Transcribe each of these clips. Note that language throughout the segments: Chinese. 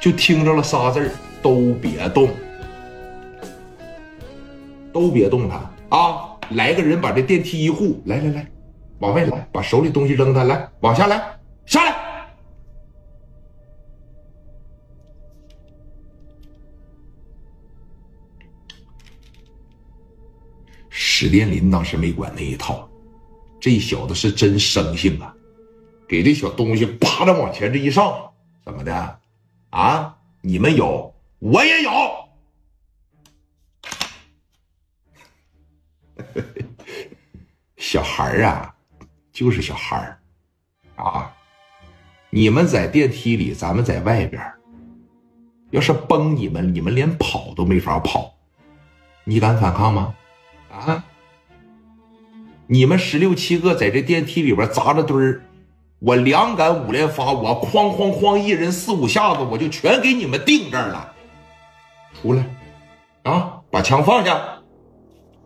就听着了仨字儿：都别动，都别动他啊！来个人把这电梯一护，来来来，往外来，把手里东西扔他，来，往下来，下来。史殿林当时没管那一套，这小子是真生性啊！给这小东西啪着往前这一上，怎么的啊？你们有，我也有。小孩啊，就是小孩啊！你们在电梯里，咱们在外边，要是崩你们，你们连跑都没法跑，你敢反抗吗？啊！你们16、17个在这电梯里边砸着堆儿，我2杆5连发，我哐哐哐一人4、5下子，我就全给你们定这儿了。出来啊，把枪放下。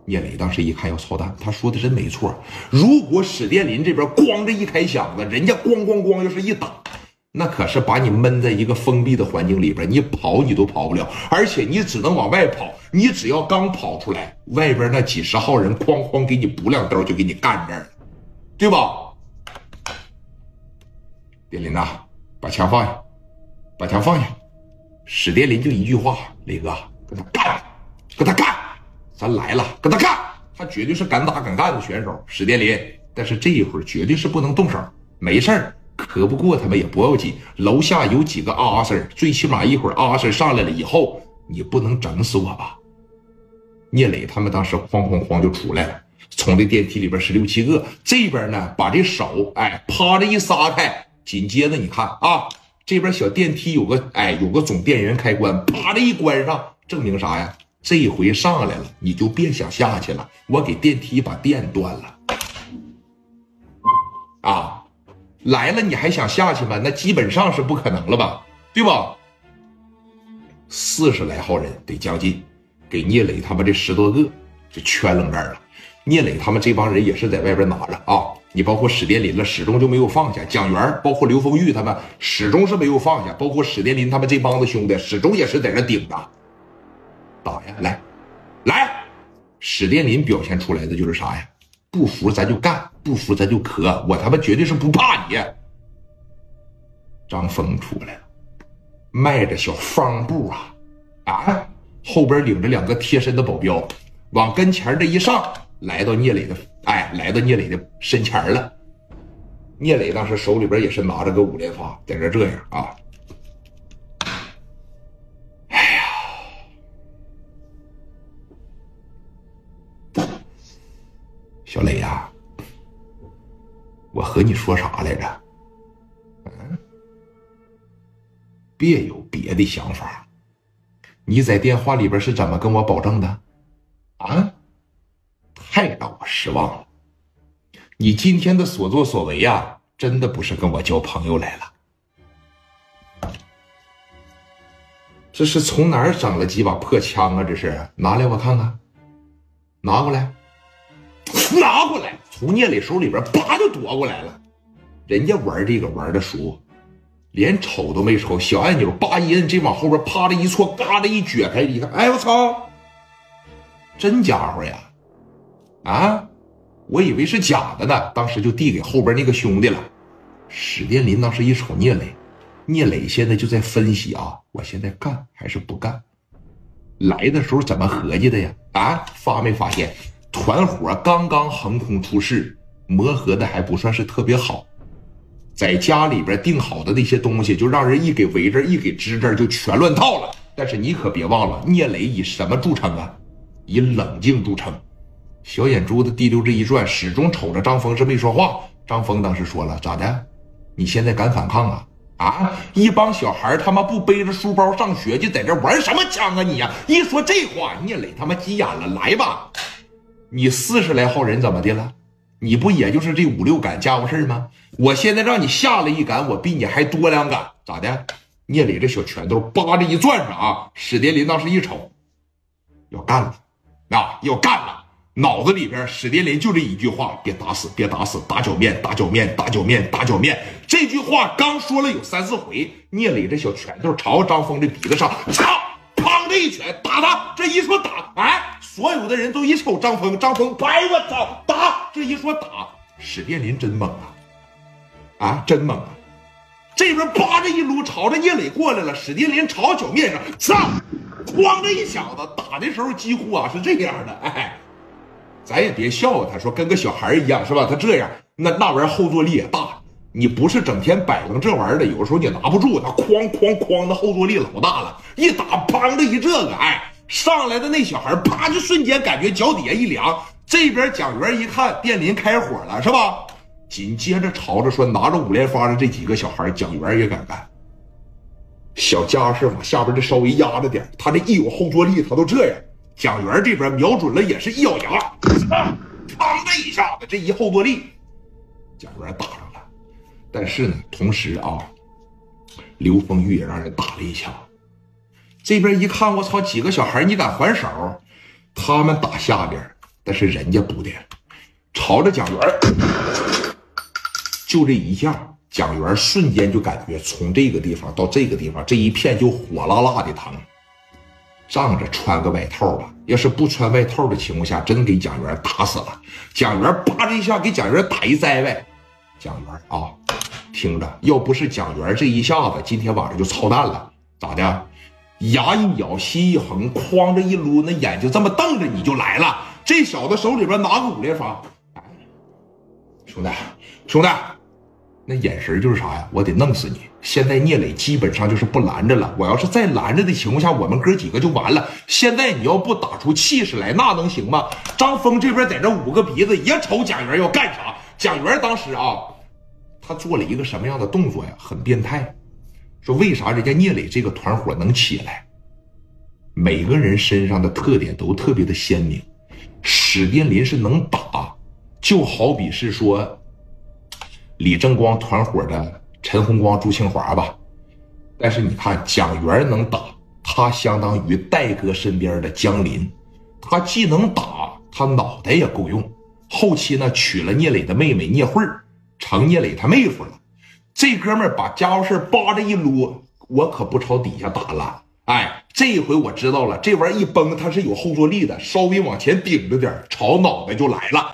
聂磊当时一看要操蛋，他说的真没错，如果史殿林这边咣着一开响子，人家咣咣咣就是一打，那可是把你闷在一个封闭的环境里边，你跑你都跑不了，而且你只能往外跑，你只要刚跑出来，外边那几十号人哐哐给你补两刀就给你干这儿了，对吧？殿林呐，把枪放下，把枪放下。史殿林就一句话：磊哥，跟他干，跟他干，咱来了，跟他干。他绝对是敢打敢干的选手，史殿林。但是这一会儿绝对是不能动手，没事儿。可不过他们也不要紧，楼下有几个阿 Sir， 最起码一会儿阿 Sir 上来了以后，你不能整死我吧？聂磊他们当时哐哐哐就出来了，从这电梯里边16、17个，这边呢把这手趴着一撒开，紧接着你看啊，这边小电梯有个总电源开关，啪着一关上，证明啥呀？这回上来了你就别想下去了，我给电梯把电断了啊！来了你还想下去吗？那基本上是不可能了吧，对吧？40来号人得将近，给聂磊他们这10多个就圈扔这儿了。聂磊他们这帮人也是在外边拿着啊，你包括史殿林了始终就没有放下，蒋元包括刘丰玉他们始终是没有放下，包括史殿林他们这帮子兄弟始终也是在这顶着打呀。来来，史殿林表现出来的就是啥呀？不服咱就干，不服咱就磕，我他妈绝对是不怕你。张峰出来了，迈着小方步啊，后边领着2个贴身的保镖，往跟前这一上，来到聂磊的身前了。聂磊当时手里边也是拿着个5连发，在这样啊。小磊呀，我和你说啥来着？嗯，别有别的想法。你在电话里边是怎么跟我保证的？啊，太让我失望了。你今天的所作所为啊，真的不是跟我交朋友来了。这是从哪儿整了几把破枪啊？这是，拿来我看看，拿过来。拿过来，从聂磊手里边啪就夺过来了。人家玩这个玩的熟，连瞅都没瞅，小按钮叭一摁，这往后边啪的一戳，嘎的一撅开，你看，哎我操，真家伙呀！啊，我以为是假的呢，当时就递给后边那个兄弟了。史殿林当时一瞅聂磊，聂磊现在就在分析啊，我现在干还是不干？来的时候怎么合计的呀？啊，发没发现？团伙刚刚横空出世，磨合的还不算是特别好，在家里边定好的那些东西就让人一给围着一给支着，就全乱套了。但是你可别忘了，聂磊以什么著称啊？以冷静著称。小眼珠子滴溜着一转，始终瞅着张峰是没说话。张峰当时说了，咋的？你现在敢反抗啊？啊，一帮小孩他妈不背着书包上学就在这玩什么枪啊你呀、啊？一说这话，聂磊他妈急眼了，来吧。你40来号人怎么的了？你不也就是这5、6杆家伙事吗？我现在让你下了1杆，我比你还多2杆，咋的？聂磊这小拳头扒着一攥上啊！史殿林当时一瞅，要干了，啊，要干了！脑子里边史殿林就这一句话：别打死，别打死，打脚面，打脚面，打脚面，打脚面。这句话话刚说了有3、4回，聂磊这小拳头朝张峰这鼻子上，砰这一拳打他。这一说打，哎，所有的人都一瞅张峰，张峰哎我操打！这一说打，史殿林真猛啊，啊真猛啊！这边扒着一撸朝着聂磊过来了，史殿林朝脚面上上，哐这一响子打的时候几乎啊是这样的，哎。咱也别笑话他，说跟个小孩一样是吧？他这样那玩意儿后坐力也大，你不是整天摆弄这玩意儿的，有时候你拿不住他，哐哐哐的后坐力老大了，一打砰的一这个，哎，上来的那小孩啪就瞬间感觉脚底下一凉。这边蒋元一看殿林开火了是吧？紧接着朝着说拿着五连发的这几个小孩，蒋元也敢干。小家是往下边这稍微压着点，他这一有后坐力他都这样。蒋元这边瞄准了，也是一咬牙，砰的一下子，这一后坐力，蒋元打上了。但是呢，同时啊，刘丰玉也让人打了一枪。这边一看，我操，几个小孩，你敢还手？他们打下边，但是人家不的，朝着蒋元，就这一下，蒋元瞬间就感觉从这个地方到这个地方，这一片就火辣辣的疼。仗着穿个外套吧，要是不穿外套的情况下，真给蒋元打死了。蒋元叭这一下给蒋元打一栽外，蒋元啊，听着，要不是蒋元这一下子，今天晚上就操蛋了。咋的？牙一咬，心一横，哐着一撸，那眼睛这么瞪着你就来了。这小子手里边拿个5连发，哎，兄弟，那眼神就是啥呀？我得弄死你！现在聂磊基本上就是不拦着了，我要是再拦着的情况下，我们哥几个就完了。现在你要不打出气势来，那能行吗？张峰这边在这捂个鼻子，也瞅蒋元要干啥。蒋元当时啊，他做了一个什么样的动作呀？很变态。说为啥人家聂磊这个团伙能起来？每个人身上的特点都特别的鲜明。史殿林是能打，就好比是说。李正光团伙的陈红光、朱庆华吧，但是你看蒋元能打，他相当于戴哥身边的江林，他既能打，他脑袋也够用。后期呢，娶了聂磊的妹妹聂慧儿，成聂磊他妹夫了。这哥们儿把家伙事扒着一撸，我可不朝底下打了。哎，这回我知道了，这玩意一崩，他是有后坐力的，稍微往前顶着点，朝脑袋就来了。